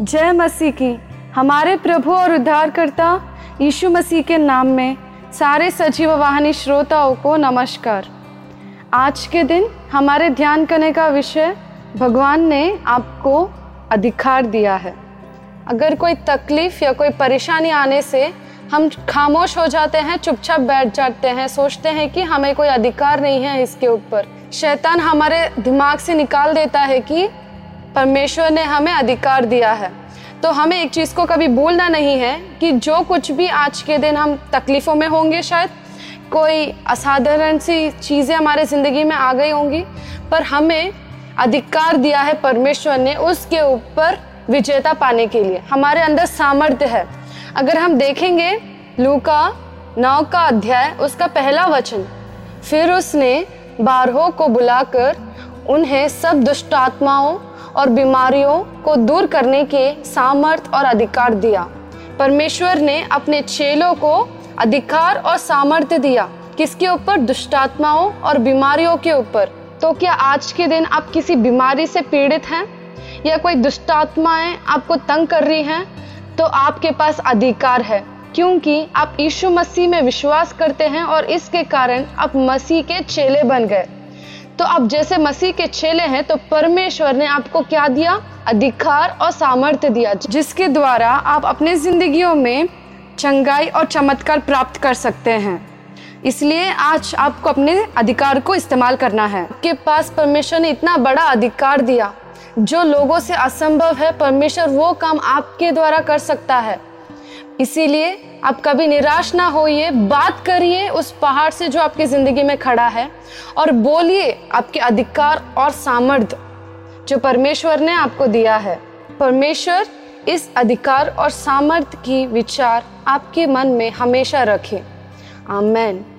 जय मसीह की। हमारे प्रभु और उद्धारकर्ता यीशु मसीह के नाम में सारे सजीव वाहनी श्रोताओं को नमस्कार। आज के दिन हमारे ध्यान करने का विषय, भगवान ने आपको अधिकार दिया है। अगर कोई तकलीफ या कोई परेशानी आने से हम खामोश हो जाते हैं, चुपचाप बैठ जाते हैं, सोचते हैं कि हमें कोई अधिकार नहीं है इसके ऊपर। शैतान हमारे दिमाग से निकाल देता है कि परमेश्वर ने हमें अधिकार दिया है। तो हमें एक चीज़ को कभी भूलना नहीं है कि जो कुछ भी आज के दिन हम तकलीफ़ों में होंगे, शायद कोई असाधारण सी चीज़ें हमारे ज़िंदगी में आ गई होंगी, पर हमें अधिकार दिया है परमेश्वर ने उसके ऊपर विजेता पाने के लिए। हमारे अंदर सामर्थ्य है। अगर हम देखेंगे लूका 9 का अध्याय, उसका पहला वचन, फिर उसने 12 को बुलाकर उन्हें सब दुष्ट आत्माओं और बीमारियों को दूर करने के सामर्थ और अधिकार दिया। परमेश्वर ने अपने चेलों को अधिकार और सामर्थ्य दिया। किसके ऊपर? दुष्ट आत्माओं और बीमारियों के ऊपर। तो क्या आज के दिन आप किसी बीमारी से पीड़ित हैं या कोई दुष्ट आत्माएं आपको तंग कर रही हैं? तो आपके पास अधिकार है, क्योंकि आप यीशु मसीह में विश्वास करते हैं और इसके कारण आप मसीह के चेले बन गए। तो आप जैसे मसीह के चेले हैं, तो परमेश्वर ने आपको क्या दिया? अधिकार और सामर्थ्य दिया, जिसके द्वारा आप अपने ज़िंदगियों में चंगाई और चमत्कार प्राप्त कर सकते हैं। इसलिए आज आपको अपने अधिकार को इस्तेमाल करना है। आपके पास परमेश्वर ने इतना बड़ा अधिकार दिया। जो लोगों से असंभव है, परमेश्वर वो काम आपके द्वारा कर सकता है। इसीलिए आप कभी निराश ना होइए। बात करिए उस पहाड़ से जो आपकी ज़िंदगी में खड़ा है, और बोलिए आपके अधिकार और सामर्थ्य जो परमेश्वर ने आपको दिया है। परमेश्वर इस अधिकार और सामर्थ्य की विचार आपके मन में हमेशा रखे। आमेन।